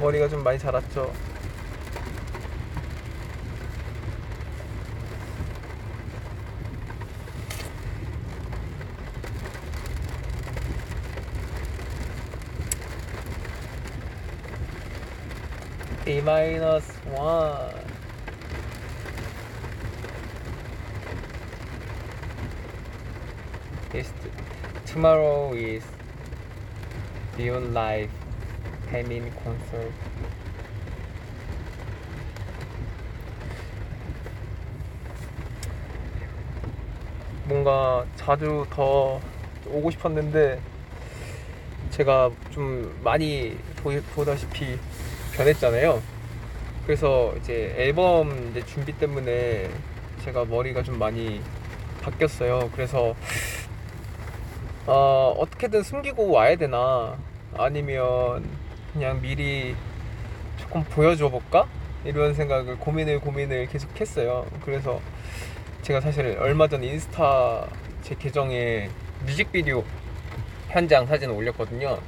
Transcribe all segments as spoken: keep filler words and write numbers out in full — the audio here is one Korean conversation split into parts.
머리가 좀 많이 자랐죠. A 마이너스 원. Tomorrow is Beyond Life. Taemin concert. 뭔가 자주 더 오고 싶었는데 제가 좀 많이 보, 보다시피 변했잖아요. 그래서 이제 앨범 이제 준비 때문에 제가 머리가 좀 많이 바뀌었어요. 그래서 어, 어떻게든 숨기고 와야 되나 아니면 그냥 미리 조금 보여줘볼까? 이런 생각을 고민을 고민을 계속 했어요. 그래서 제가 사실 얼마 전 인스타 제 계정에 뮤직비디오 현장 사진을 올렸거든요.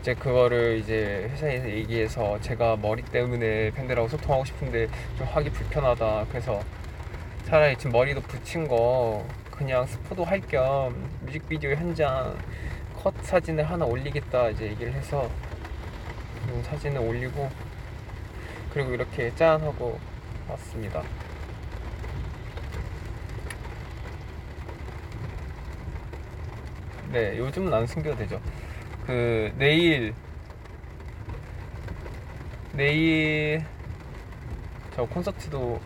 이제 그거를 이제 회사에서 얘기해서 제가 머리 때문에 팬들하고 소통하고 싶은데 좀 하기 불편하다. 그래서 차라리 지금 머리도 붙인 거 그냥 스포도 할 겸 뮤직비디오 현장 컷 사진을 하나 올리겠다 이제 얘기를 해서 사진을 올리고, 그리고 이렇게 짠 하고 왔습니다. 네, 요즘은 안 숨겨도 되죠. 그 내일 내일 저 콘서트도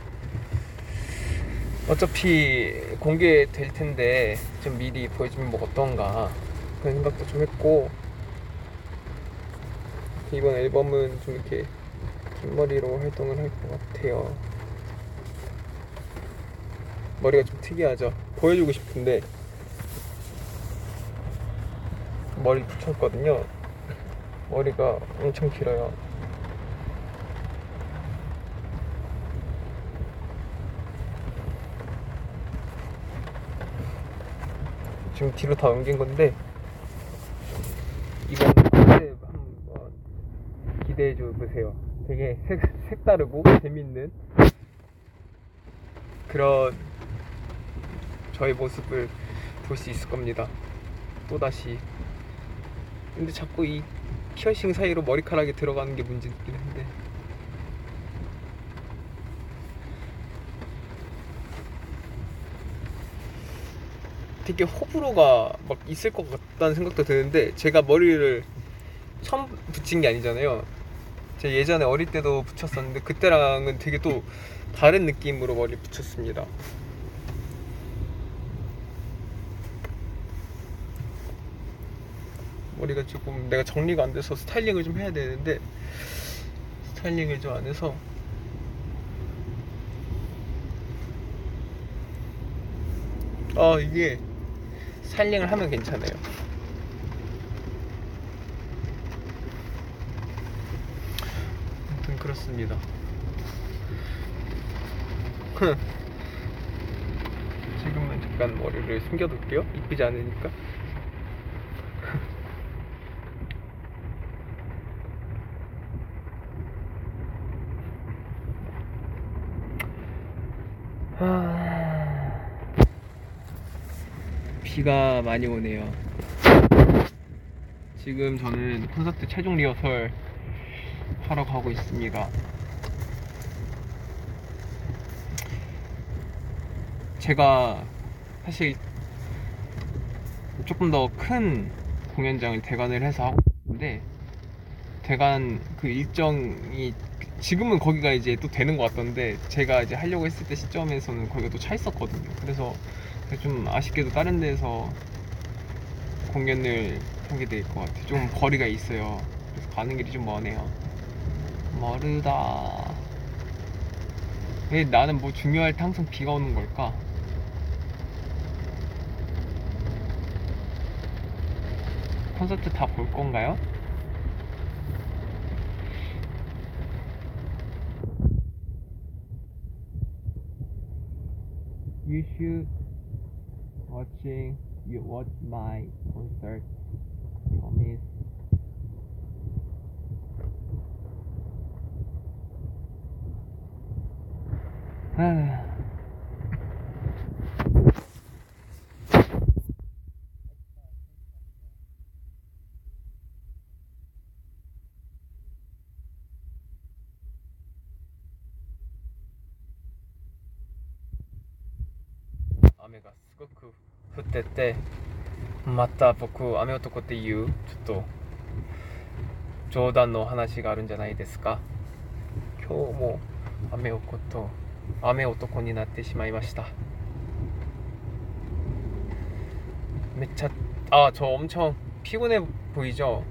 어차피 공개될 텐데 좀 미리 보여주면 뭐 어떤가 그런 생각도 좀 했고, 이번 앨범은 좀 이렇게 긴 머리로 활동을 할 것 같아요. 머리가 좀 특이하죠. 보여주고 싶은데 머리 붙였거든요. 머리가 엄청 길어요. 지금 뒤로 다 옮긴 건데 이건 한번 기대해 줘 보세요. 되게 색, 색다르고 재밌는 그런 저의 모습을 볼 수 있을 겁니다. 또다시. 근데 자꾸 이 피어싱 사이로 머리카락이 들어가는 게 문제긴 한데, 되게 호불호가 막 있을 것 같다는 생각도 드는데, 제가 머리를 처음 붙인 게 아니잖아요. 제가 예전에 어릴 때도 붙였었는데 그때랑은 되게 또 다른 느낌으로 머리 붙였습니다. 머리가 조금 내가 정리가 안 돼서 스타일링을 좀 해야 되는데 스타일링을 좀 안 해서 아 이게 스타일링을 하면 괜찮아요. 아무튼 그렇습니다. 지금은 잠깐 머리를 숨겨둘게요. 이쁘지 않으니까. 비가 많이 오네요. 지금 저는 콘서트 최종 리허설 하러 가고 있습니다. 제가 사실 조금 더 큰 공연장을 대관을 해서 하고 있는데, 대관 그 일정이 지금은 거기가 이제 또 되는 것 같던데 제가 이제 하려고 했을 때 시점에서는 거기가 또 차 있었거든요. 그래서 좀 아쉽게도 다른 데서 공연을 하게 될 것 같아요. 좀 거리가 있어요. 그래서 가는 길이 좀 머네요. 머르다. 왜 나는 뭐 중요할 때 항상 비가 오는 걸까? 콘서트 다 볼 건가요? You should watching you watch my concert. Promise. 아.雨がすごく降ってて、また僕雨男っていうちょっと冗談のお話があるんじゃないですか。今日も雨男と雨男になってしまいました。めっちゃあ、저 엄청 피곤해 보이죠?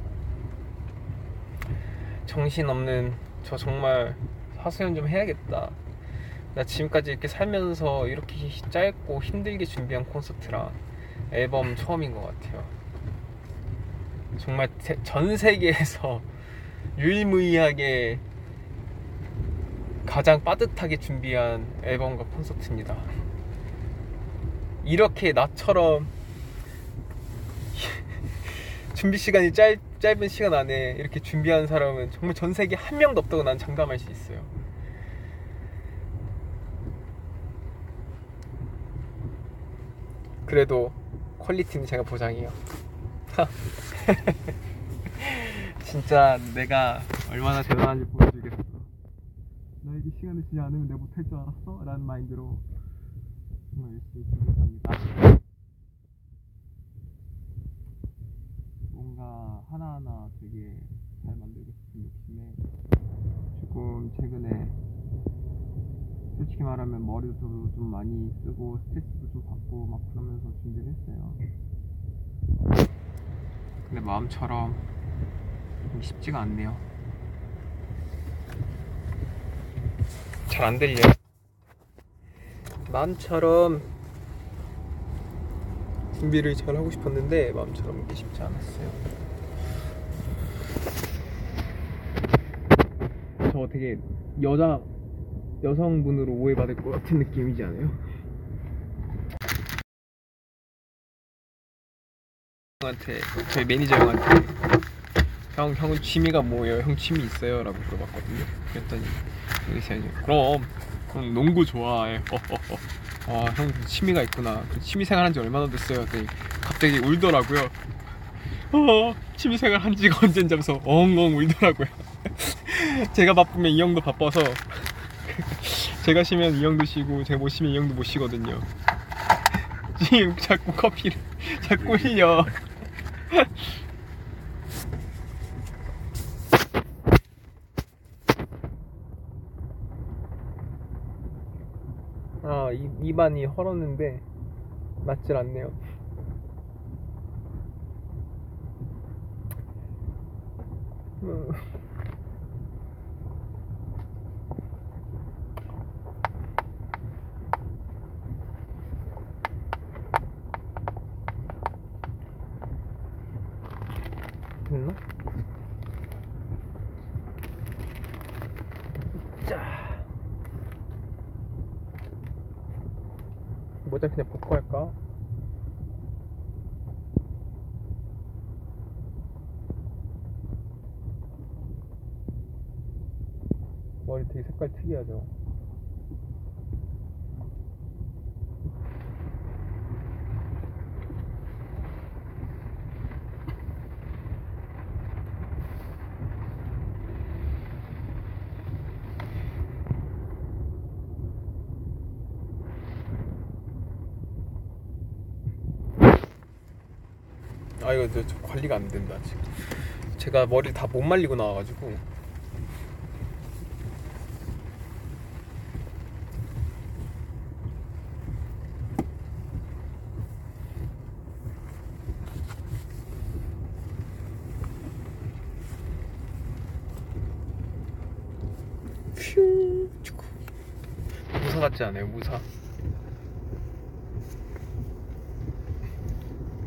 정신 없는 저 정말 하소연 좀 해야겠다. 나 지금까지 이렇게 살면서 이렇게 짧고 힘들게 준비한 콘서트랑 앨범 처음인 것 같아요. 정말 전 세계에서 유일무이하게 가장 빠듯하게 준비한 앨범과 콘서트입니다. 이렇게 나처럼 준비 시간이 짧, 짧은 시간 안에 이렇게 준비한 사람은 정말 전 세계 한 명도 없다고 난 장담할 수 있어요. 그래도 퀄리티는 제가 보장해요. 진짜 내가 얼마나 대단한지 보여주겠어. 나에게 시간을 주지 않으면 내가 못할 줄 알았어? 라는 마인드로 정말 열심히 준비합니다. 뭔가 하나하나 되게 잘 만들고 싶은 욕심에 조금 최근에 솔직히 말하면 머리도 좀 많이 쓰고 스트레스도 좀 받고 막 그러면서 준비를 했어요. 근데 마음처럼 쉽지가 않네요. 잘 안 들려. 마음처럼 준비를 잘 하고 싶었는데 마음처럼 이게 쉽지 않았어요. 저 되게 여자 여성분으로 오해받을 것 같은 느낌이지 않아요? 형한테, 저희 매니저 형한테 형, 형은 취미가 뭐예요? 형 취미 있어요? 라고 물어봤거든요. 그랬더니 우리 세연이 그럼, 그럼 농구 좋아해. 어, 어, 어. 아, 형 취미가 있구나. 취미생활 한지 얼마나 됐어요? 그랬더니 갑자기 울더라고요. 어, 취미생활 한지가 언젠지면서 엉엉 울더라고요. 제가 바쁘면 이 형도 바빠서 제가 쉬면 이 형도 쉬고 제가 못 쉬면 이 형도 못 쉬거든요. 지금 자꾸 커피를 자꾸 흘려. 아, 입, 입안이 헐었는데 맞질 않네요. 음. 모자 그냥 벗고 할까? 머리 되게 색깔 특이하죠? 아 이거 저 관리가 안 된다 지금. 제가 머리를 다 못 말리고 나와가지고 같지 않아요? 무사.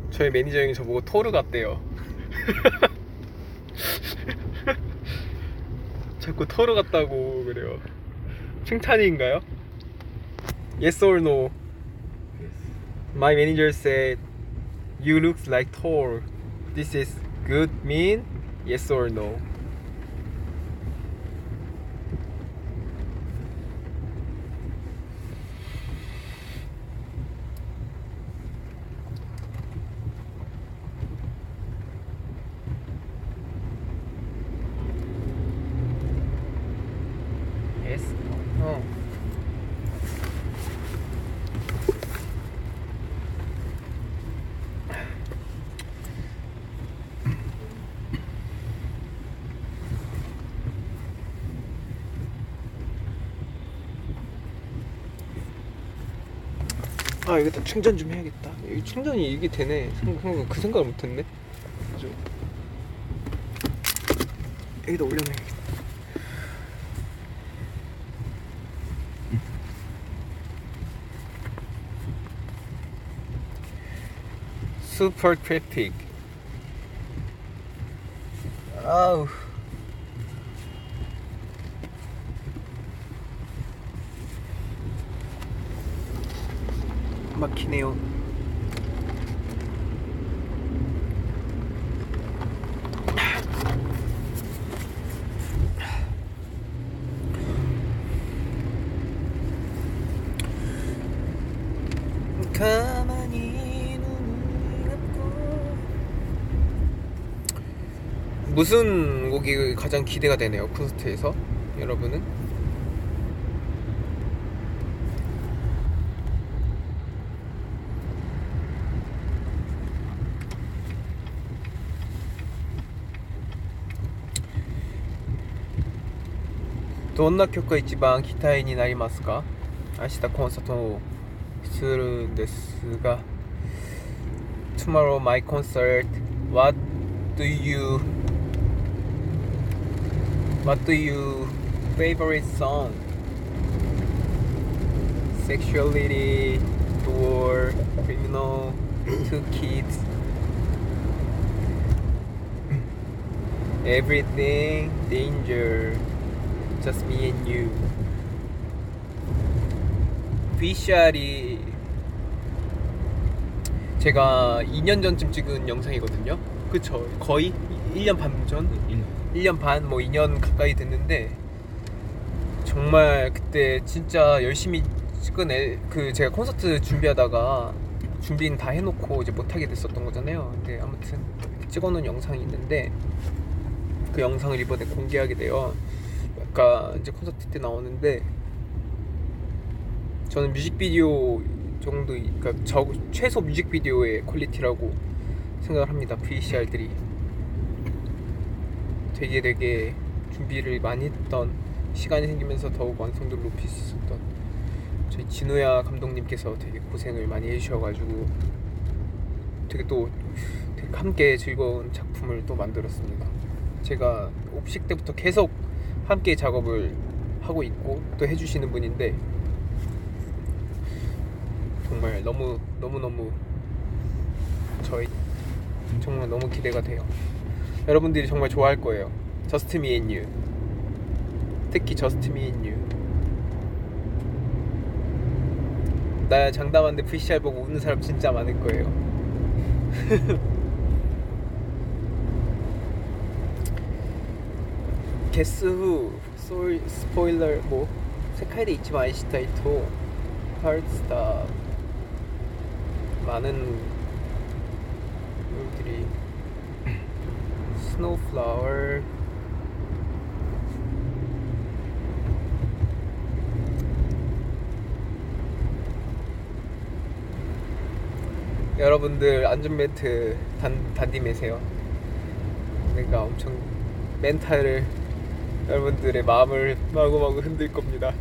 저희 매니저 형이 저보고 토르 같대요. 자꾸 토르 같다고 그래요. 칭찬인가요? Yes or no? Yes. My manager said you look like Thor. This is good mean? Yes or no? 아, 이거 다 충전 좀 해야겠다. 이 충전이 이게 되네. 생각, 그 생각을 못했네. 그죠? 여기다 올려놔야겠다. Super traffic. 아우. 막히네요. 가만히 눈을 감고. 무슨 곡이 가장 기대가 되네요, 콘서트에서? 여러분은?どんな曲が一番期待になりますか？明日コンサートをするんですが Tomorrow my concert. What do you What do you favorite song? Sexuality or Criminal to kids. Everything danger. Just me and you. 브이씨알이 제가 이 년 전쯤 찍은 영상이거든요. 그쵸? 거의 일 년 반 전? 일 년 반, 뭐 이 년 가까이 됐는데 정말 그때 진짜 열심히 찍은 애, 그 제가 콘서트 준비하다가 준비는 다 해놓고 이제 못하게 됐었던 거잖아요. 근데 아무튼 찍어놓은 영상이 있는데 그 영상을 이번에 공개하게 돼요. 아까 이제 콘서트 때 나오는데 저는 뮤직비디오 정도, 그러니까 저, 최소 뮤직비디오의 퀄리티라고 생각을 합니다. 브이씨알들이 되게 되게 준비를 많이 했던, 시간이 생기면서 더욱 완성도를 높일 수 있었던 저희 진우야 감독님께서 되게 고생을 많이 해주셔가지고 되게 또 되게 함께 즐거운 작품을 또 만들었습니다. 제가 옵식 때부터 계속 함께 작업을 하고 있고 또 해주시는 분인데 정말 너무 너무 너무 저희 정말 너무 기대가 돼요. 여러분들이 정말 좋아할 거예요. Just me and you. 특히 Just me and you. 나 장담하는데 브이씨알 보고 웃는 사람 진짜 많을 거예요. Guess who? Sorry, spoiler. 뭐? 세카이데 이치마 아이시타이토 하드스타. 많은 분들이 스노우플라워 여러분들 안전매트 단, 단디 매세요. 내가 엄청 멘탈을 여러분들의 마음을 마구마구 흔들 겁니다.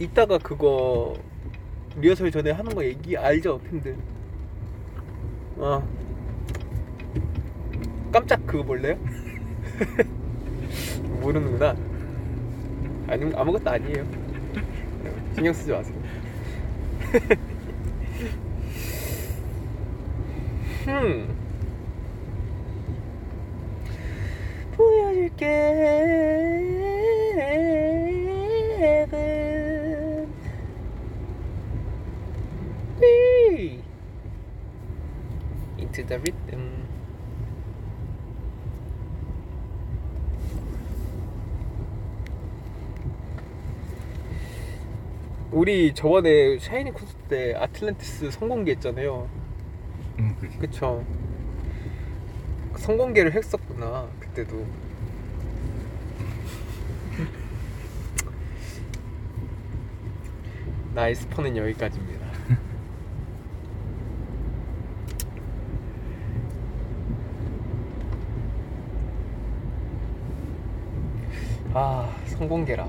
이따가 그거 리허설 전에 하는 거 얘기 알죠 팬들? 아 깜짝 그거 볼래요? 모르는구나. 아니 아무것도 아니에요. 신경 쓰지 마세요. 음. 보여줄게 heaven. Into the rhythm. 우리 저번에 샤이니 콘서트 때 아틀란티스 성공개했잖아요. 응, 그치. 그쵸. 성공개를 했었구나 그때도. 나의 스포는 여기까지입니다. 아 성공개라.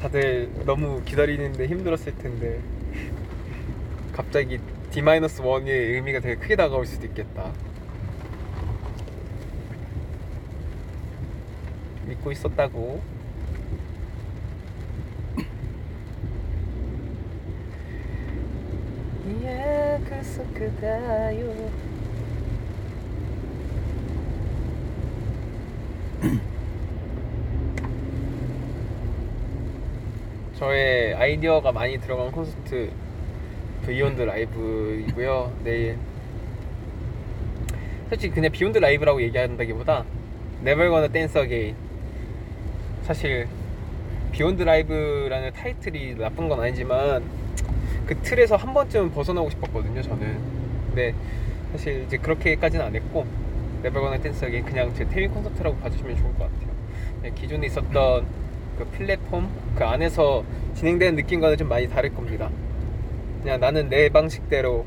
다들 너무 기다리는데 힘들었을 텐데 갑자기 디 마이너스 원의 의미가 되게 크게 다가올 수도 있겠다. 믿고 있었다고. 예, 그래서 그다요. 저의 아이디어가 많이 들어간 콘서트 비욘드 라이브이고요. 내일 솔직히 그냥 비욘드 라이브라고 얘기한다기보다 Never Gonna Dance Again. 사실 비욘드 라이브라는 타이틀이 나쁜 건 아니지만 그 틀에서 한 번쯤은 벗어나고 싶었거든요 저는. 근데 사실 이제 그렇게까지는 안 했고 Never Gonna Dance Again 그냥 제 태민 콘서트라고 봐주시면 좋을 것 같아요. 기존에 있었던 그 플랫폼 그 안에서 진행되는 느낌과는 좀 많이 다를 겁니다. 그냥 나는 내 방식대로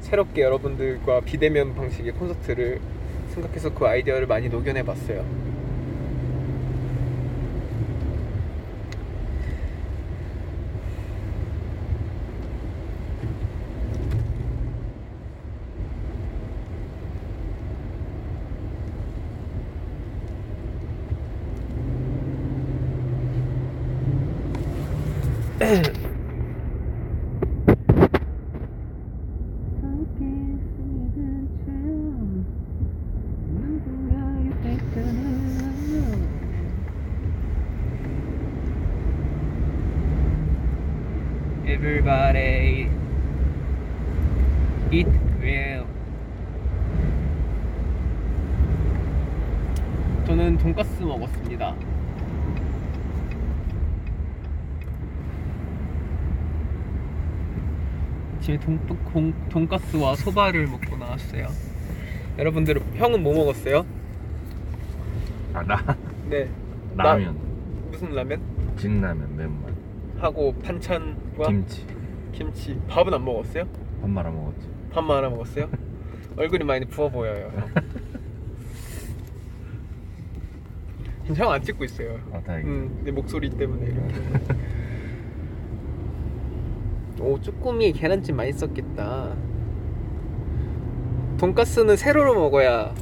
새롭게 여러분들과 비대면 방식의 콘서트를 생각해서 그 아이디어를 많이 녹여내봤어요. Everybody, it will. 저는 돈까스 먹었습니다. 집에 돈, 돈, 돈까스와 소바를 먹고 나왔어요. 여러분들 형은 뭐 먹었어요? 아, 나? 네. 라면. 나, 무슨 라면? 진라면 맨맛. 하고 반찬과 김치. 김치. 밥은 안 먹었어요? 밥 말아 먹었지. 밥 말아 먹었어요? 얼굴이 많이 부어 보여요. 형 안 찍고 있어요. 아, 다행이다. 음, 내 목소리 때문에 이렇게. 오, 쭈꾸미에 계란찜 많이 썼겠다. 돈까스는 세로로 먹어야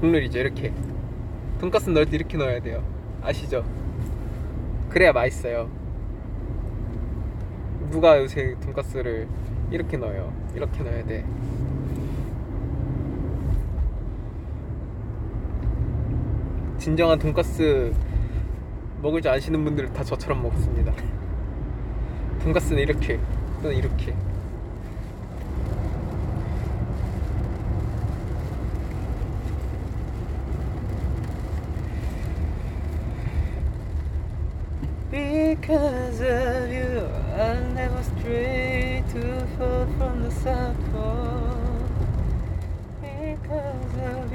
국룰이죠. 이렇게. 돈까스 넣을 때 이렇게 넣어야 돼요. 아시죠? 그래야 맛있어요. 누가 요새 돈가스를 이렇게 넣어요. 이렇게 넣어야 돼. 진정한 돈가스 먹을 줄 아시는 분들은 다 저처럼 먹습니다. 돈가스는 이렇게 또는 이렇게. Because of you, I'll never stray too far from the circle. Because of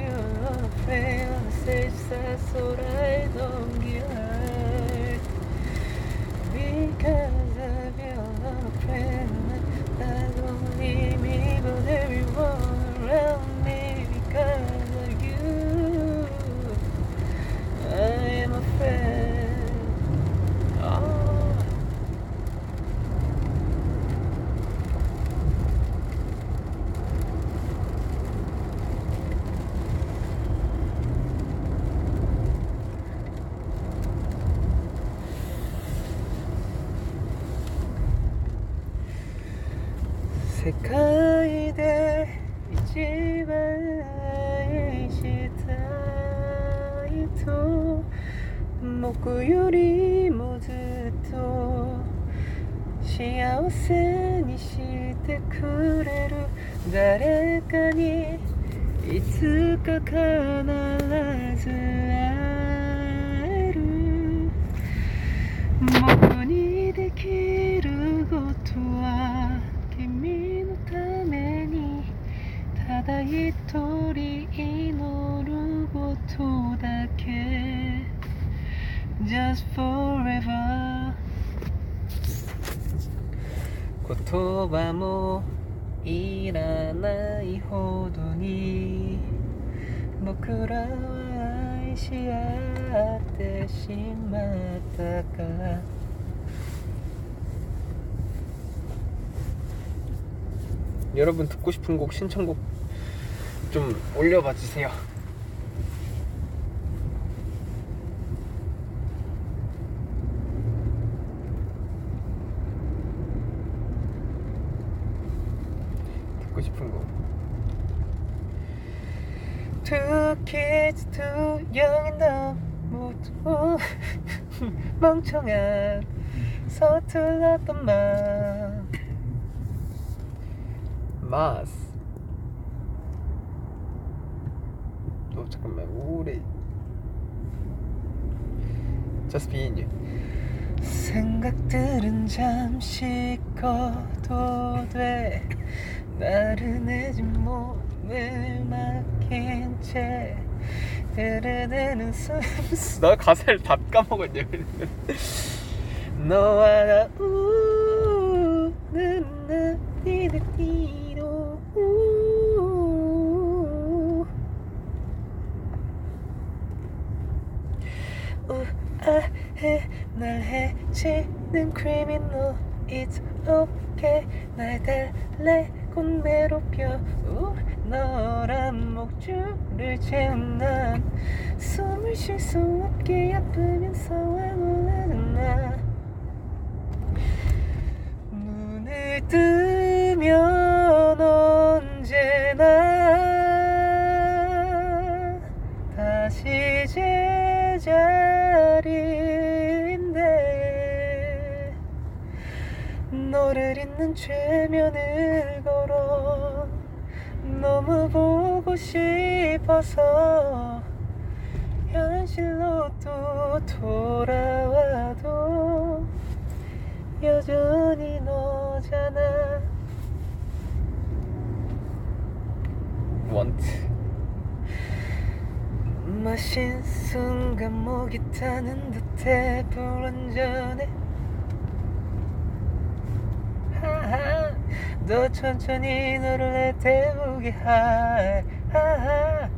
여러분 듣고 싶은 곡 신청곡 좀 올려봐 주세요. 듣고 싶은 곡. Two kids, too young 너무 멍청한 서툴렀던 맘. 마스. 어 잠깐만 오래. Just be in you. 생각들은 잠시 꺼도 돼. 나른해진 몸을 막힌 채 드르드는 숨. 나 가사를 다 까먹었냐. 너와 나 우는 나비들이. 우아해 날 해치는 criminal it's okay 날 달래곤 괴롭혀 너란 목줄을 채운 난 숨을 쉴 수 없게 아프면서 아무런 나 눈을 뜨면 언제나 다시 제자리인데 너를 잊는 최면을 걸어 너무 보고 싶어서 현실로 또 돌아와도 여전히 너잖아. Want. 마신 순간 목이 타는 듯해 불완전해. 하하. 너 천천히 너를 내태우게 할. 하하.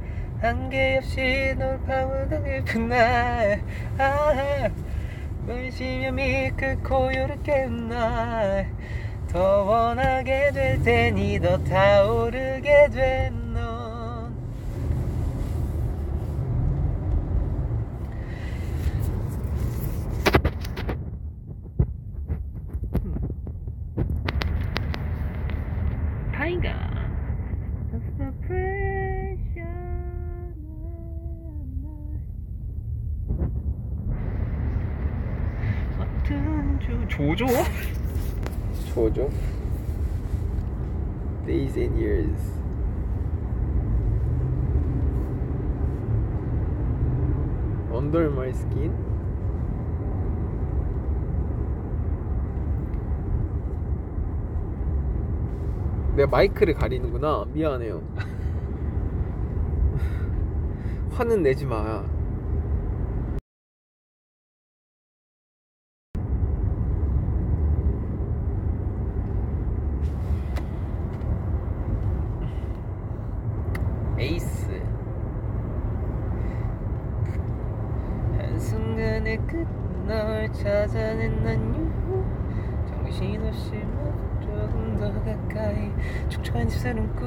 한계 없이 널 파고드는 그날. 하하. 의심염이 그 고요를 깨운 날. 더 원하게 될 테니 더 타오르게 된. 조조? 조조? Days and years. Under my skin? 내가 마이크를 가리는구나. 미안해요. 화는 내지 마. 하늘의 끝 널 찾아낸 난 유후 정신없이 막 조금 더 가까이 촉촉한 씹새는 꿀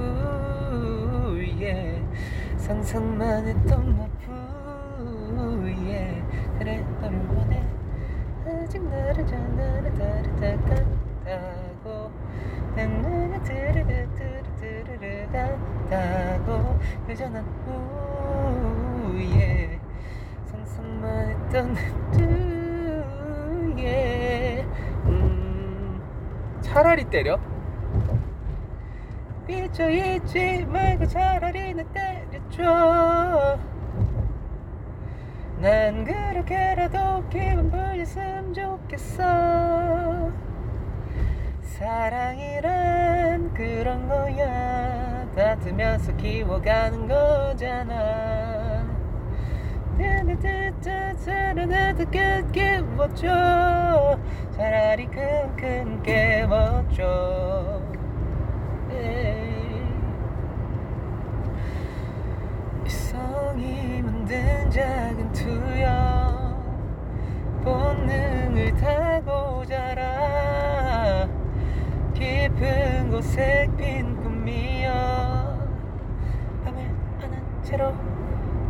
yeah. 상상만 했던 나뿐 yeah. 그래 너를 원해 아직 나를 전하는 다르다 같다고 난 눈에 드르르 드르 드르르 같다고 그저 난 우 yeah. 상상만 했던 두예 음 차라리 때려 삐쳐있지 말고 차라리 나 때려줘 난 그렇게라도 기분 풀렸으면 좋겠어 사랑이란 그런 거야 다투면서 키워가는 거잖아 사랑해도 깨워줘 차라리 큼큼 깨워줘 이성이 만든 작은 투영 본능을 타고 자라 깊은 곳에 핀 꿈이여 밤을 아는 채로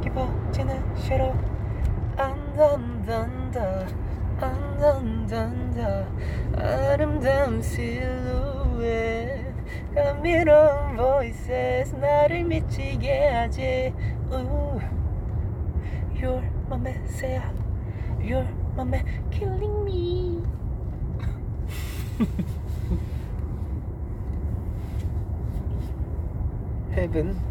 깊어지는 채로 안단단다 안단단다 아름다운 실루엣 감미로운 voices 나를 미치게 하지 Ooh. You're my Messiah You're my man killing me Heaven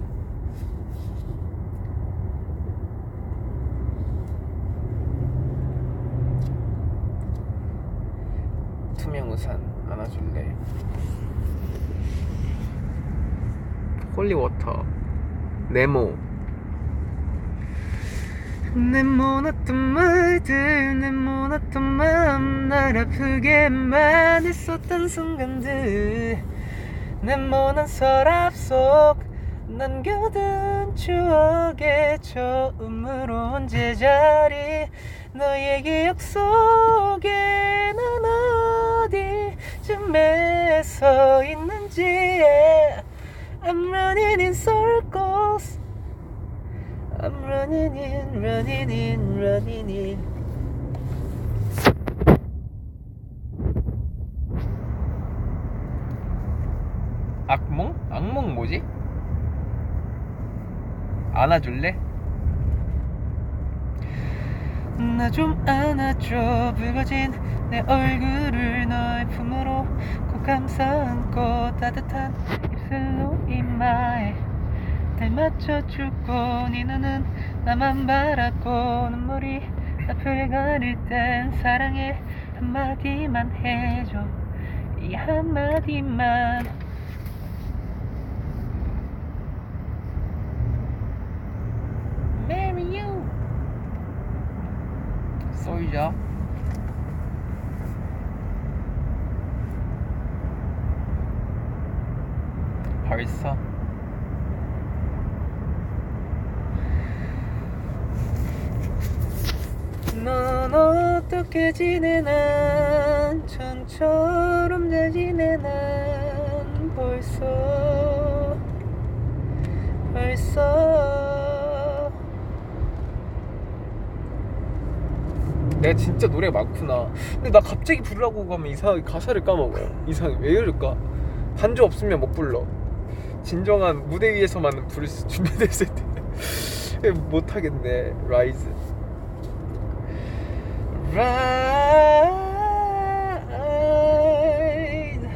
투명우산 안아줄래 홀리워터 네모 네모났던 말들 네모났던 마음 날 아프게만 했었던 순간들 네모난 서랍 속 남겨둔 추억의 처음으로 온 제자리 너의 기억 속에 난 어디쯤에 서 있는지 I'm running in circles I'm running in, running in, running in 악몽? 악몽 뭐지? 안아줄래? 나 좀 안아줘 붉어진 내 얼굴을 너의 품으로 꼭 감싸안고 따뜻한 입술로 이마에 날 맞춰주고 네 눈은 나만 바라고 눈물이 앞을 가릴 땐 사랑해 한마디만 해줘 이 한마디만 쏘이죠 벌써 넌 어떻게 지내나 전처럼 잘 지내나 벌써 벌써 내가 진짜 노래가 많구나. 근데 나 갑자기 부르라고 가면 이상하게 가사를 까먹어요. 이상해. 왜 이럴까? 반주 없으면 못 불러. 진정한 무대 위에서만 부를 수 준비됐을 때 못하겠네. 라이즈 라이즈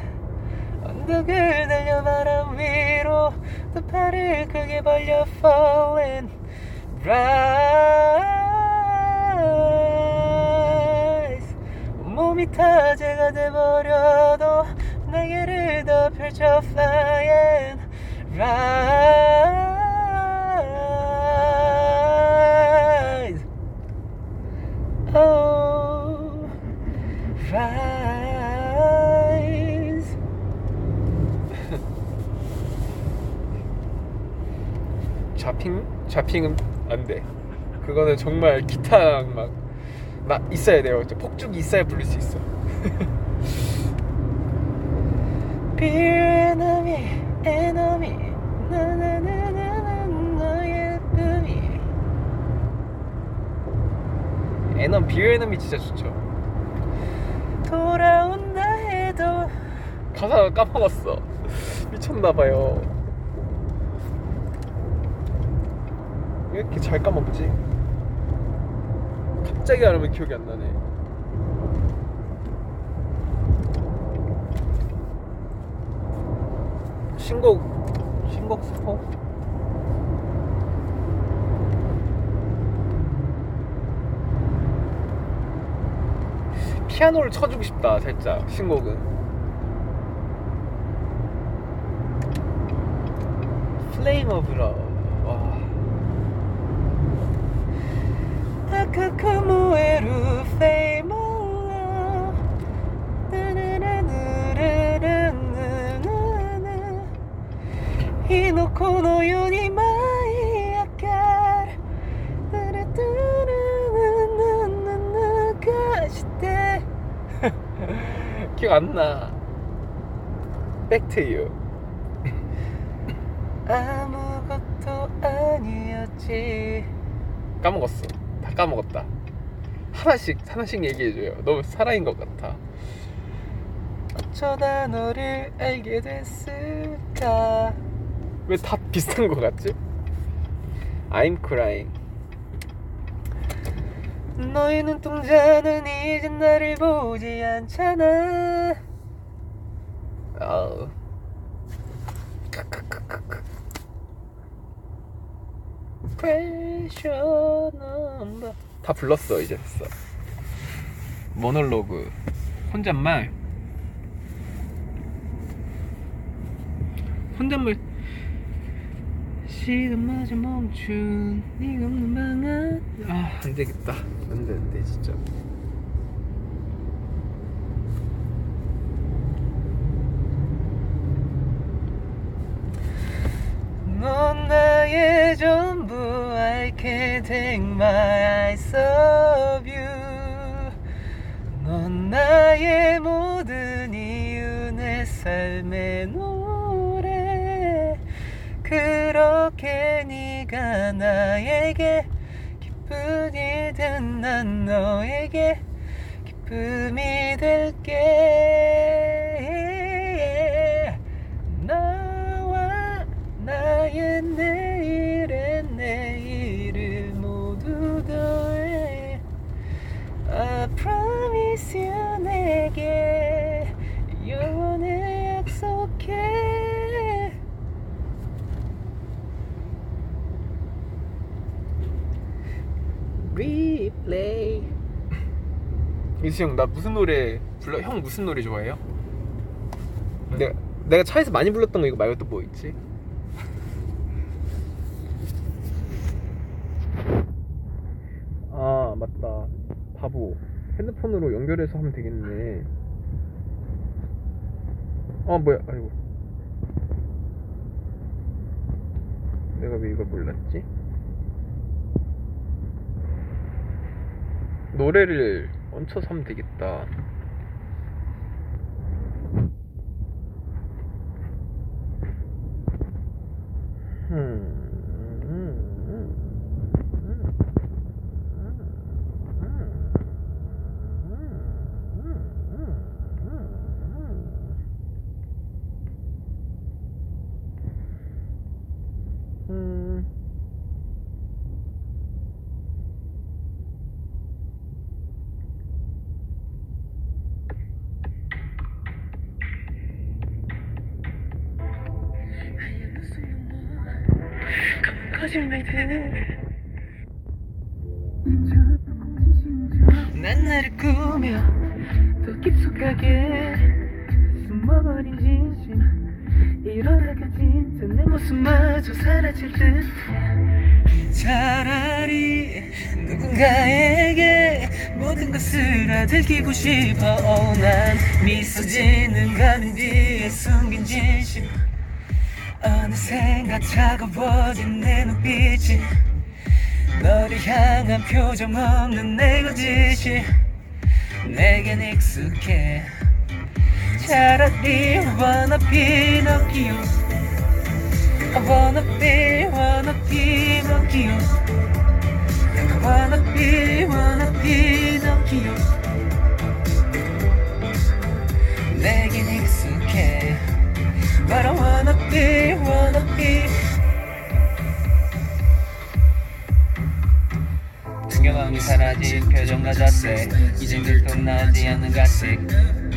언덕을 날려 바람 위로 또 팔을 크게 벌려 falling 라이즈 몸이 타제가 돼버려도 날개를 더 펼쳐 flying rise oh rise 좌핑? 좌핑은 안 돼. 그거는 정말 기타랑 막 나 있어야 돼요. 폭죽이 있어야 부를 수 있어. Beer enemy, enemy, 나나나나나 너의 꿈이. 에넘 Beer enemy 진짜 좋죠. 돌아온다 해도 가사 까먹었어. 미쳤나봐요. 왜 이렇게 잘 까먹지? 갑자기 알면 기억이 안 나네. 신곡 신곡 스포? 피아노를 쳐주고 싶다. 살짝 신곡은 Flame of Love. 와. 아카카모에루 Flame of Love. 나나나나나나 이노코노요니마이야카르뚜루나나나나가시테. 기억 안 나. Back to you. 아무것도 아니었지. 까먹었어. 다 까먹었다. 하나씩 하나씩 얘기해줘요. 너무 살아인 것 같아. 어쩌다 너를 알게 됐을까. 왜 다 비슷한 거 같지? I'm crying. 너의 눈동자는 이제 나를 보지 않잖아. 아우. Pressure number. 다 불렀어 이제. 됐어. 모놀로그. 혼잣말. 혼잣말. 지금마저 멈춘 네가 없는 방안. 아 안되겠다. 안돼 안돼 진짜. 넌 나의 전부. I can't take my eyes off you. 넌 나의 모든 이유. 내 삶의 노래. 그렇게 네가 나에게 기쁨이 된 난 너에게 기쁨이 될게. 나와 나의 내일의 내일을 모두 더해. I promise you 내게 영원히 약속해. 리플레이. 민수 형 나 무슨 노래 불러? 형 무슨 노래 좋아해요? 응. 내가 내가 차에서 많이 불렀던 거 이거 말고 또 뭐 있지? 아 맞다. 바보. 핸드폰으로 연결해서 하면 되겠네. 아 뭐야? 아이고. 내가 왜 이걸 몰랐지? 노래를 얹혀서 하면 되겠다. 흠. 난 나를 꾸며 더 깊숙하게 숨어버린 진심. 이러다가 진짜 내 모습마저 사라질 듯. 차라리 누군가에게 모든 것을 다 들키고 싶어. oh, 난 미소 짓는 가는 뒤에 숨긴 진심. 어느샌가 차가워진 내 눈빛이 널 너를 향한 표정 없는 내 거짓이 내겐 익숙해. 차라리 wanna be Pinocchio, I wanna be, wanna be Pinocchio, I wanna be, wanna be Pinocchio. 내겐 익숙해. But I wanna be, wanna be. 풍경함이 사라진 표정과 자세, 이젠 들통나지 않는 가식,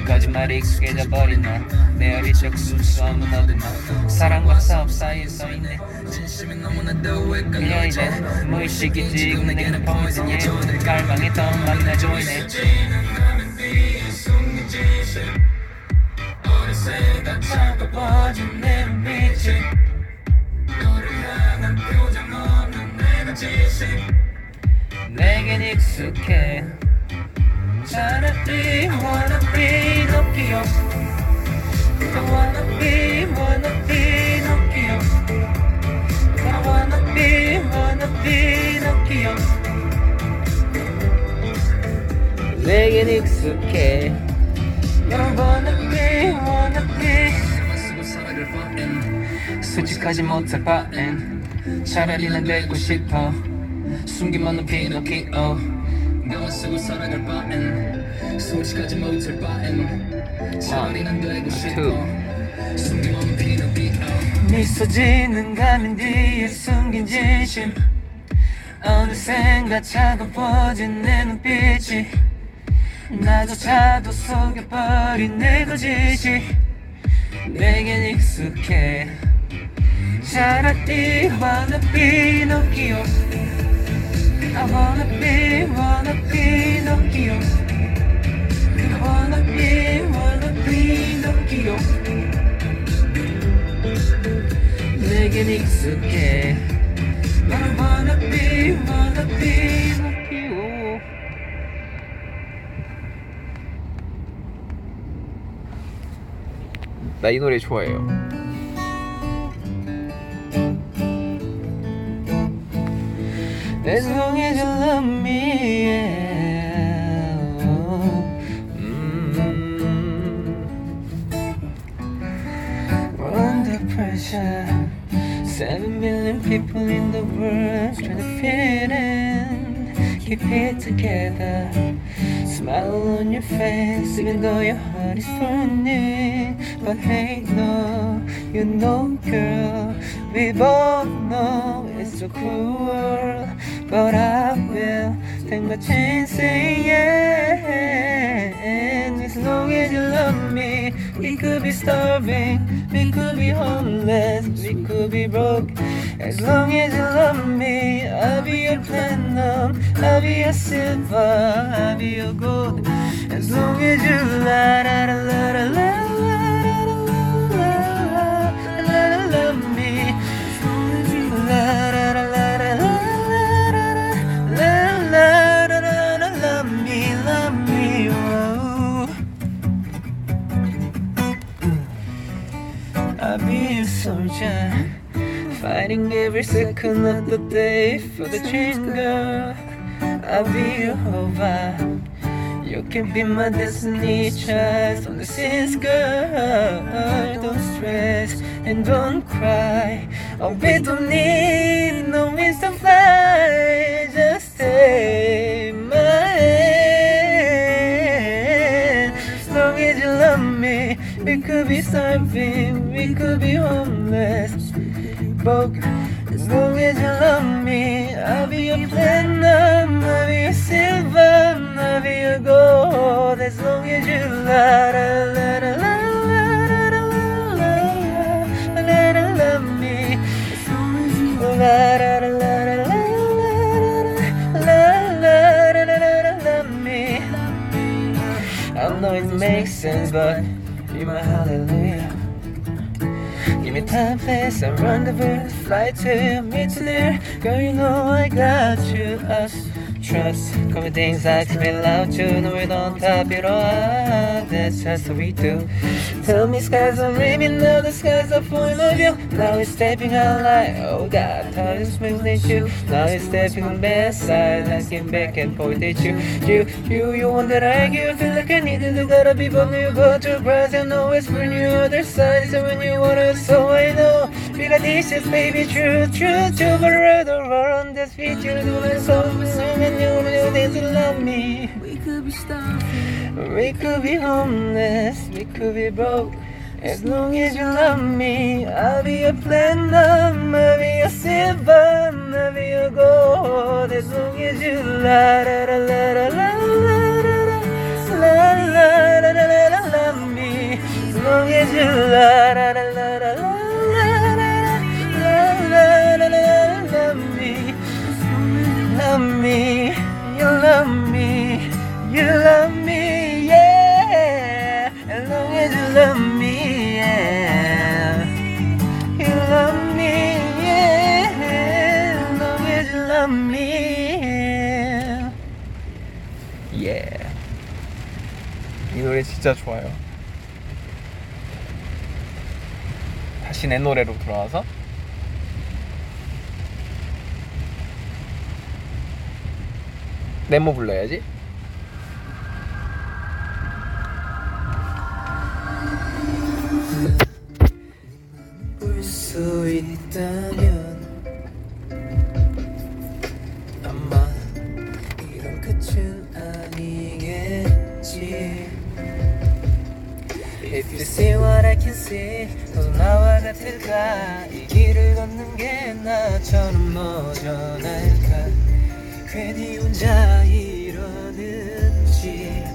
거짓말이 익숙해져 버린 나, 내 어릴 적 순수함은 어둠나, 사랑과 사업 사이에 써있네. 진심이 너무나도 외깔려 이제 무의식이 지금 내게는 포이즌. 예, 깔방했던 맘이 날 조이네. 어느새가 차가워진 내 눈빛이 너를 향한 표정 없는 내가 지식 내겐 익숙해. 차라리 wanna be Pinocchio, I wanna be, wanna be Pinocchio, I wanna be, wanna be Pinocchio. 내겐 익숙해. I wanna be, wanna be. 솔직하지 못할 바엔 차라리 난 되고 싶어. 숨김 없는 피노키오 너와 쓰고 살아갈 바엔 솔직하지 못할 바엔 차라리 난 되고 싶어. 숨김 없는 피노키오 미소 짓는 가면 뒤에 숨긴 진심 어느샌가 차가워진 내 눈빛이 나조차도 속여버린 내 거짓이 내겐 익숙해. 차라리 wanna be Pinocchio, I wanna be, wanna be Pinocchio, I wanna be, wanna be Pinocchio. 내겐 익숙해. I wanna be, wanna be Pinocchio. 나 이 노래 좋아해요. As long as you love me, yeah. mm-hmm. Under pressure, seven billion people in the world trying to fit in, keep it together. Smile on your face, even though your heart is burning. But hey, no, you know, girl, we both know it's so cruel. But I will take my chance, yeah. And as long as you love me, we could be starving, we could be homeless, we could be broke. As long as you love me, I'll be your platinum, I'll be your silver, I'll be your gold. As long as you la la la la la la la la love me. As long as you la la la la la la I'll be a soldier, fighting every second of the day for the dream, girl. I'll be your hover. You can be my destiny child on the scenes, girl. Don't stress and don't cry. Oh, we don't need no wings to fly. Just stay my hand. As long as you love me, we could be starving, we could be homeless, broke. As long as you love me, I'll be your platinum, I'll be your silver, I'll be your gold. As long as you la la la la la la la la love me. As long as you la la la la la la la la la love me. I know it makes sense, but you're my hallelujah. Give me time, place, a rendezvous. Fly to meet you there. Girl, you know I got you. Us trust. Common things like smell out you. No, we don't top it all. That's just what we do. Tell me skies are raining. Now the skies are point of view. Now it's stepping out like, oh God, how you smell at you. Now it's stepping on bad side. Looking back and point at you. You, you, you want that I give. Feel like I need it. You gotta be born new. Go to prize and always bring you other sides. And when you want us, so I know. We got dishes, baby. True, true, true. But right over on this feature. Doing so and you really need to love me. We could be starving. We could be homeless. We could be broke. As long as you love me, I'll be a platinum, I'll be a silver, I'll be a gold. As long as you la la la la la la la la la love me. As long as you la la la la la la la la love me. Love me, you love me, you love me, yeah. As long as you love me. Yeah. 이 노래 진짜 좋아요. 다시 내 노래로 돌아와서 네모 불러야지. 볼 수 있다면 If you see what I can see, 너도 나와 같을까? 이 길을 걷는 게 나처럼 머전할까? 괜히 혼자 이러는지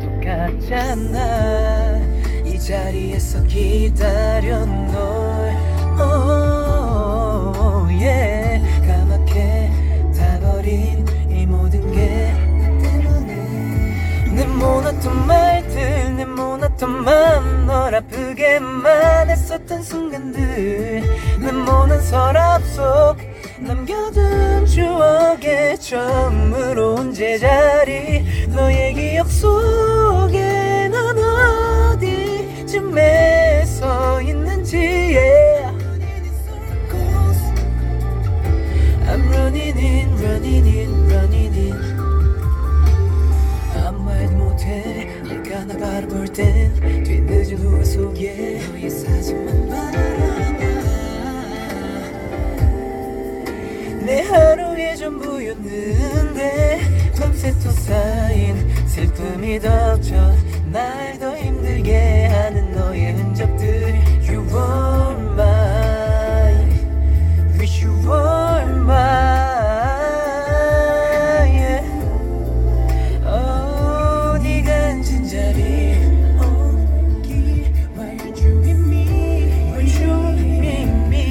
똑같잖아. 이 자리에서 기다려 널 oh, oh, yeah. 까맣게 다 버린 이 모든 게 내 모나던 말들 내 모나던 맘 널 아프게만 했었던 순간들 내 모난 서랍 속 남겨둔 추억의 처음으로 온 제자리 너의 기억 속에 넌 어디쯤에 서 있는지 yeah. I'm running in, running in, running in 아무 말도 못해 내가 나 바라볼 땐 뒤늦은 후회 속에 너의 사진만 바라봐 내 하루의 전부였는데 밤새 또 쌓인 슬픔이 덮쳐 날 더 힘들게 하는 너의 흔적들 You are mine Wish you were mine yeah. oh, 네가 앉은 자리 온기 Why aren't you with me? Won't you with me?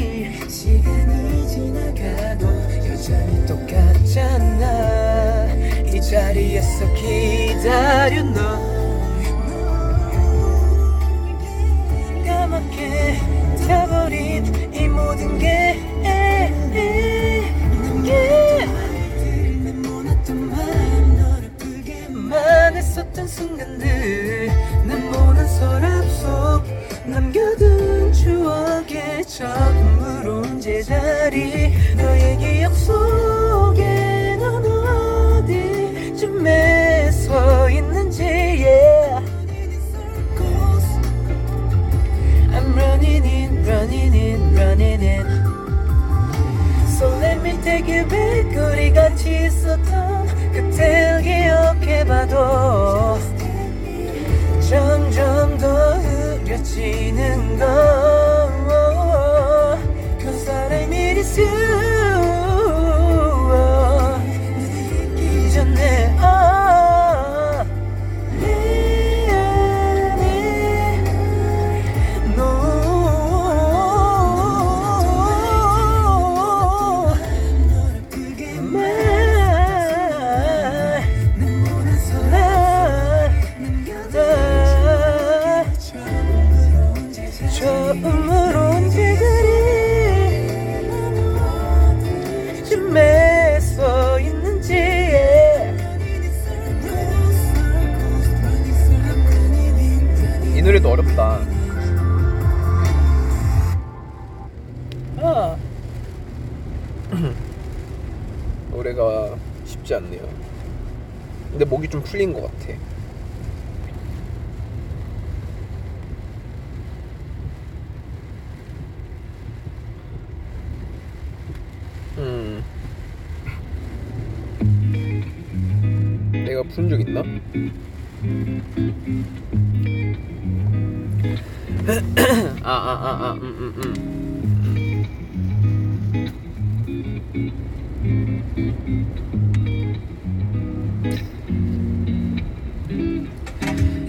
시간이 지나가도 여전히 똑같잖아 이 자리에서 기다려 너 까맣게 타버린 이 모든 게 내 모났던 마음 널 아프게만 했었던 순간들 내 모난 서랍 속 남겨둔 추억의 처음으로 온 제자리 너의 기억 속에 넌 어디쯤에 서 있는지 yeah. I'm running in, running in, running in So let me take you back 우리 같이 있었던 그때를 기억해봐도 점점 더 흐려지는 걸 Cause all I need is you 노래가 쉽지 않네요. 근데 목이 좀 풀린 것 같아. 음. 내가 푼 적 있나? 아, 아, 아, 아, 음, 음, 음.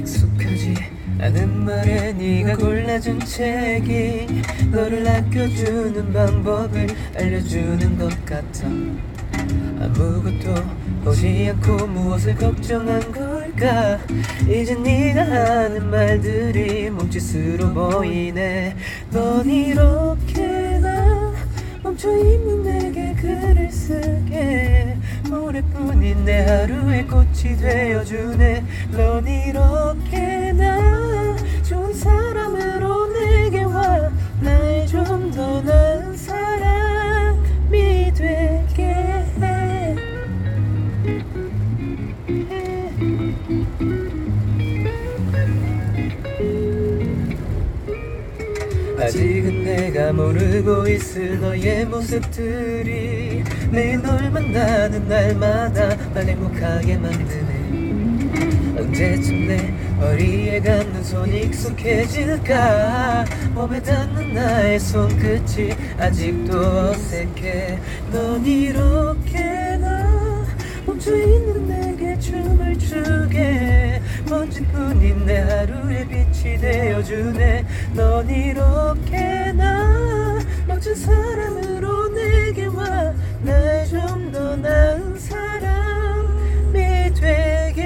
익숙하지 않은 말에 네가 골라준 책이 너를 아껴주는 방법을 알려주는 것 같아. 아무것도 오지 않고 무엇을 걱정한 걸까. 이젠 네가 하는 말들이 몸짓으로 보이네. 넌 이렇게 나 멈춰있는 내게 글을 쓰게. 모래뿐인 내 하루의 꽃이 되어주네. 넌 이렇게 나 좋은 사람으로 내게 와. 나의 좀 더 나은 사람이 되게 해. 아직은 내가 모르고 있을 너의 모습들이 매일 널 만나는 날마다 날 행복하게 만드네. 언제쯤 내 허리에 감는 손이 익숙해질까. 몸에 닿는 나의 손끝이 아직도 어색해. 넌 이렇게 나 멈춰있는 내게 춤을 추게. 먼지뿐인 내 하루의 빛이 되어주네. 넌 이렇게 나 멋진 사람으로 내게 와. 날 좀 더 나은 사람이 되게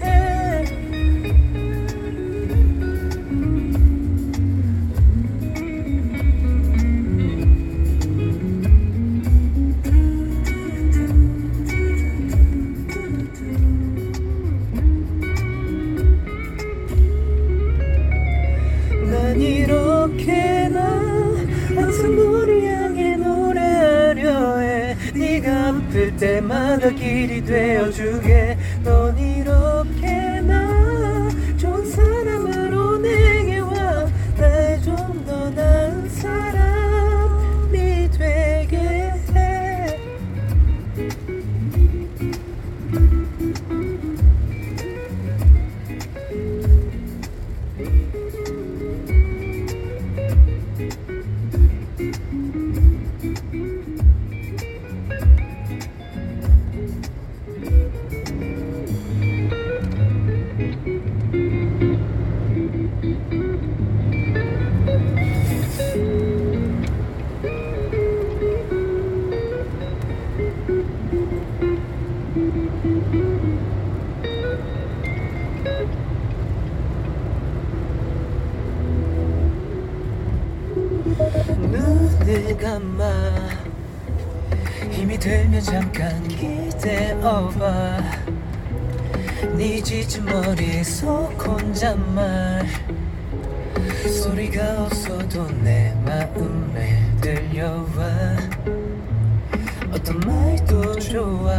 해. 난 이렇게 나 항상 너를 향해 노래하려 해. 네가 아플 때마다 길이 되어주게. 넌 이렇게 나 좋은 사람으로 내게 와. 나의 좀 더 나은 사람이 되게 해. 눈을 감아 힘이 들면 잠깐 기대어봐. 네 지친 머릿속 혼잣말 소리가 없어도 내 마음에 들려와. 어떤 말도 좋아.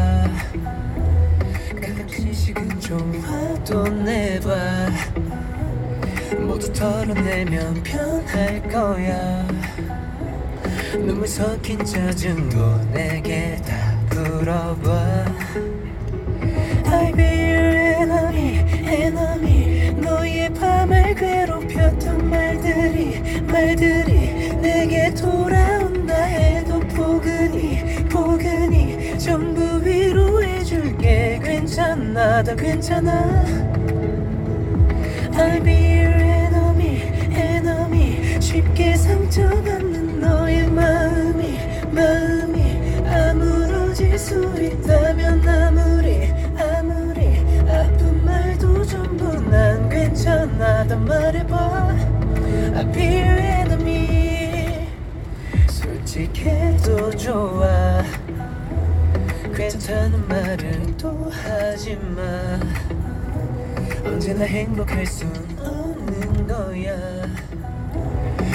가끔씩 식은 좀 화도 내봐. 모두 털어내면 편할 거야. 눈물 섞인 짜증도 내게 다 풀어봐. I'll be your enemy, enemy. 너의 밤을 괴롭혔던 말들이 말들이 내게 돌아온다 해도 포근히 포근히 전부 위로해줄게. 괜찮아 다 괜찮아. I'll be your enemy, enemy. 쉽게 상처받는 너의 마음이, 마음이 아물어질 수 있다면 아무리, 아무리 아픈 말도 전부 난 괜찮아 다 말해봐. I'll be your enemy. 솔직해도 좋아. 괜찮은 말은 또 하지마. 언제나 행복할 수 없는 거야.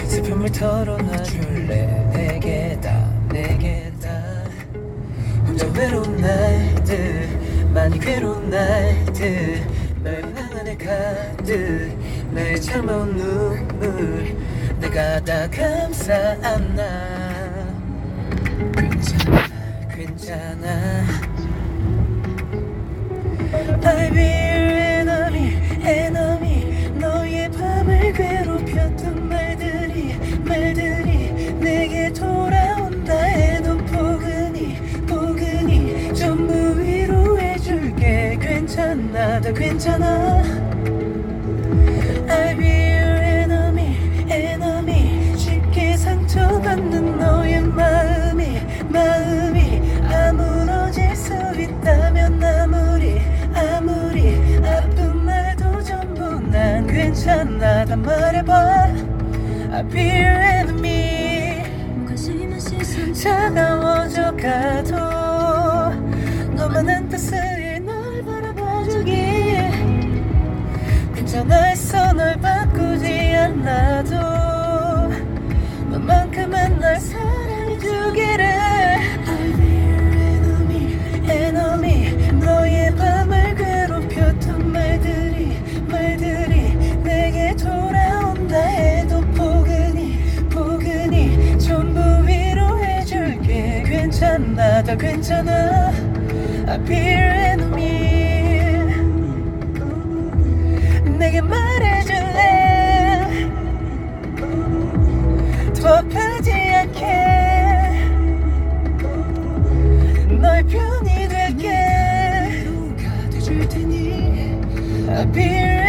슬픔을 털어놔줄래. 내게 다 내게 다 점점 외로운 날들 많이 괴로운 날들 널 향한 내 가득 나의 참아온 눈물 내가 다 감싸안나 괜찮아 괜찮아 I'll be your enemy enemy 너의 밤을 괴롭혔던 말들이 말들이 내게 돌아온다 해도 포근히 포근히 전부 위로해줄게 괜찮아 다 괜찮아 I'll be your enemy enemy 쉽게 상처받는 너의 마음이 마음이 아물어질 수 있다면 아무리 아무리 아픈 말도 전부 난 괜찮아 다 말해봐 I'll be your enemy 차가워져 가도 너만은 따스히 널 바라봐주기에 괜찮아 했어 널 바꾸지 않아도 너만큼은 널 사랑해주기를 I'll be your enemy enemy 너의 밤을 괴롭혔던 말들이 말들이 내게 돌아온다 해도 포근히 포근히 전부 괜찮아 다 괜찮아 I'll be your enemy 내게 말해줄래 더 아프지 않게 너의 편이 될게 누가 돼줄 테니 I'll be your enemy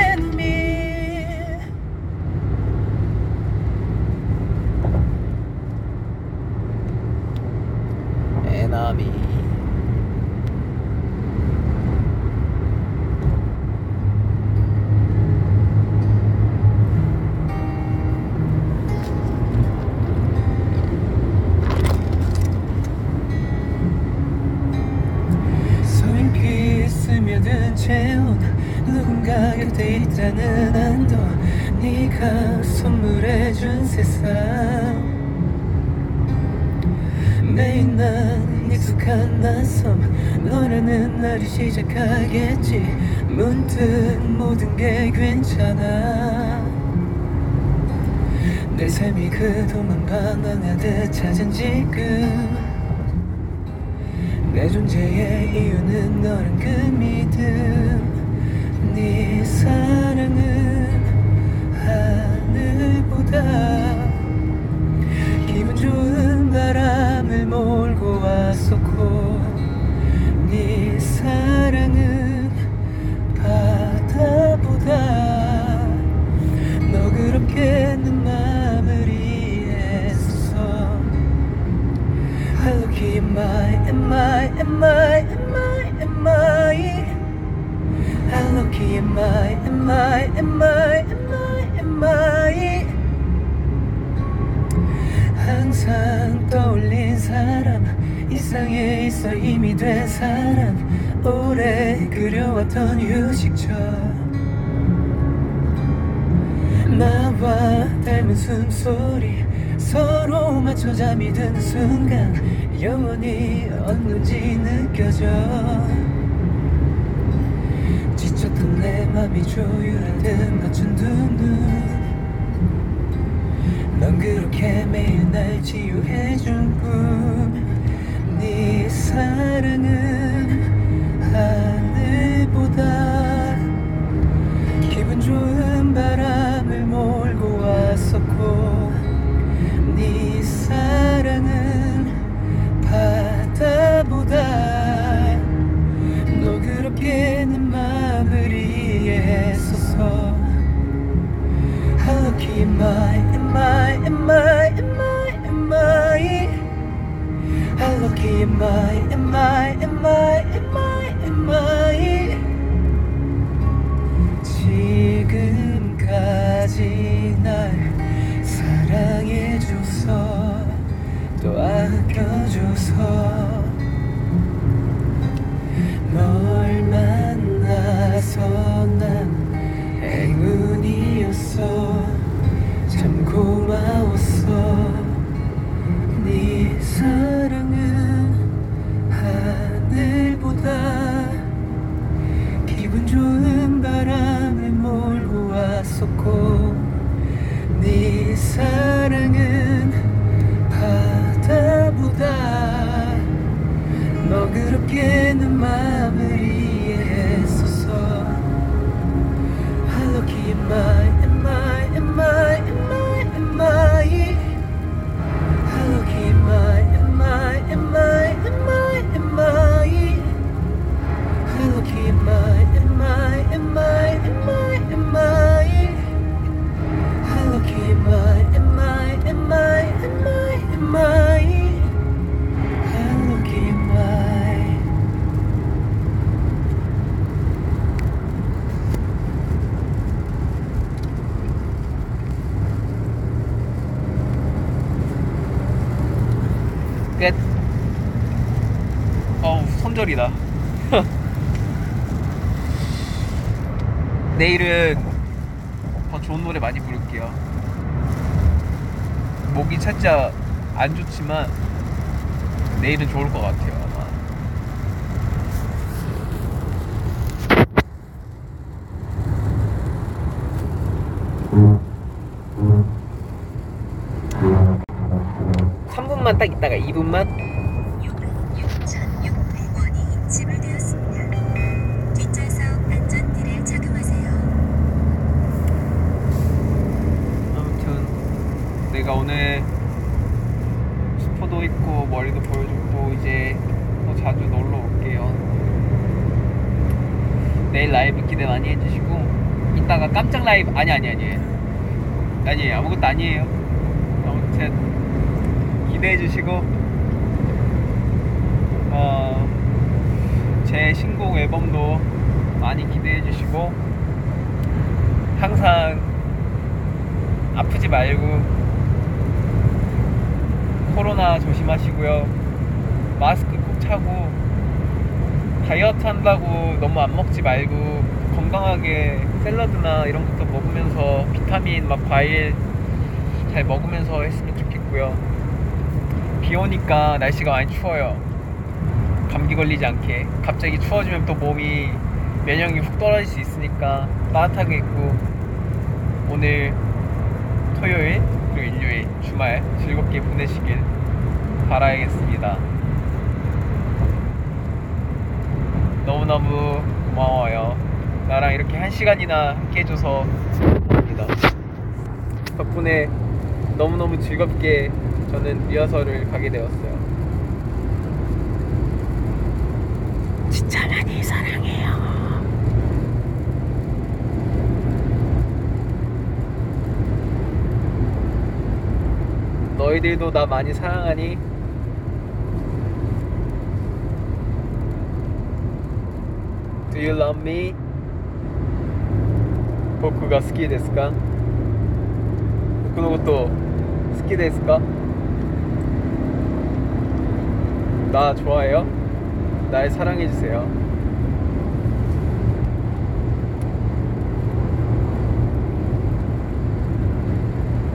소름끼 스며든 체온 누군가 곁에 있다는 한도 네가 선물해준 세상 매일 난 익숙한 낯선 너라는 날이 시작하겠지 문득 모든 게 괜찮아 내 삶이 그동안 방황하듯 찾은 지금 내 존재의 이유는 너란 그 믿음 네 사랑은 하늘보다 기분 좋은 바람을 몰고 왔었고 네 사랑은 바다보다 너그럽게 내 맘을 이해했어 Hello, am I, am I, am I, am I, am I Hello, am I, am I, am I, am I, am I 항상 떠올린 사람 일상에 있어 이미 된 사람 오래 그려왔던 휴식처 나와 닮은 숨소리 서로 맞춰 잠이 드는 순간 영원히 없는지 느껴져 지쳤던 내 맘이 조율한 듯 맞춘 두 눈 넌 그렇게 매일 날 치유해준 꿈 네 사랑은 하늘보다 기분 좋은 바람을 몰고 왔었고 네 사랑은 바다보다 너그럽게 내 맘을 이해했었어 Hello, am I, am I, am I, am I, am I? Hello, am I, am I, am I, am I, am I? 지금까지 날 사랑해줘서 또 아껴줘서 널 만나서 난 행운이었어 참 고마웠어 네 사랑은 있었고 네 사랑은 바다보다 너그럽게 내 맘을 이해했었어. I look in my, in my, in my, in my, in my I look in my, in my, in my, in my, in my I look in my, in my, in my, in my, in my I look in my, in my, in my, in my, in my 끝. 어우, 손절이다. 내일은 더 좋은 노래 많이 부를게요. 목이 살짝 안 좋지만 내일은 좋을 것 같아요. 딱 있다가 이 분만 육만 육천육백 원이 지불되었습니다. 뒷좌석 안전띠를 착용하세요. 아무튼 내가 오늘 스포도 있고 머리도 보여주고 이제 또 자주 놀러 올게요. 내일 라이브 기대 많이 해주시고 이따가 깜짝 라이브 아니 아니 아니에요. 아니에요. 아무것도 아니에요. 아무튼 기대해주시고 어, 제 신곡 앨범도 많이 기대해주시고 항상 아프지 말고 코로나 조심하시고요. 마스크 꼭 차고 다이어트 한다고 너무 안 먹지 말고 건강하게 샐러드나 이런 것도 먹으면서 비타민 막 과일 잘 먹으면서 했으면 좋겠고요. 비 오니까 날씨가 많이 추워요. 감기 걸리지 않게. 갑자기 추워지면 또 몸이 면역이 훅 떨어질 수 있으니까 따뜻하게 입고 오늘 토요일 그리고 일요일 주말 즐겁게 보내시길 바라야겠습니다. 너무너무 고마워요. 나랑 이렇게 한 시간이나 함께 해줘서 감사합니다. 덕분에 너무너무 즐겁게 저는 리허설을 가게 되었어요. 진짜 많이 사랑해요. 너희들도 나 많이 사랑하니? Do you love me? 보쿠가 스키 데스까? 보쿠 노 고토 스키 데스까? 나 좋아해요? 날 사랑해주세요.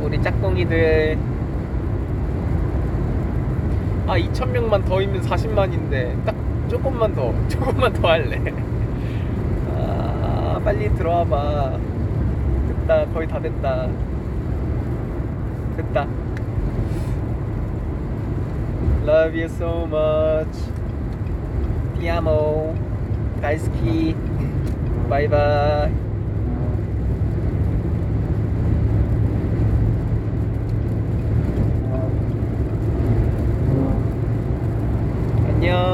우리 짝꿍이들 아 이천 명만 더 있는 사십만인데 딱 조금만 더 조금만 더 할래. 아 빨리 들어와봐. 됐다 거의 다 됐다. 됐다. Love you so much. Te amo. 다이스키. Bye bye. 안녕.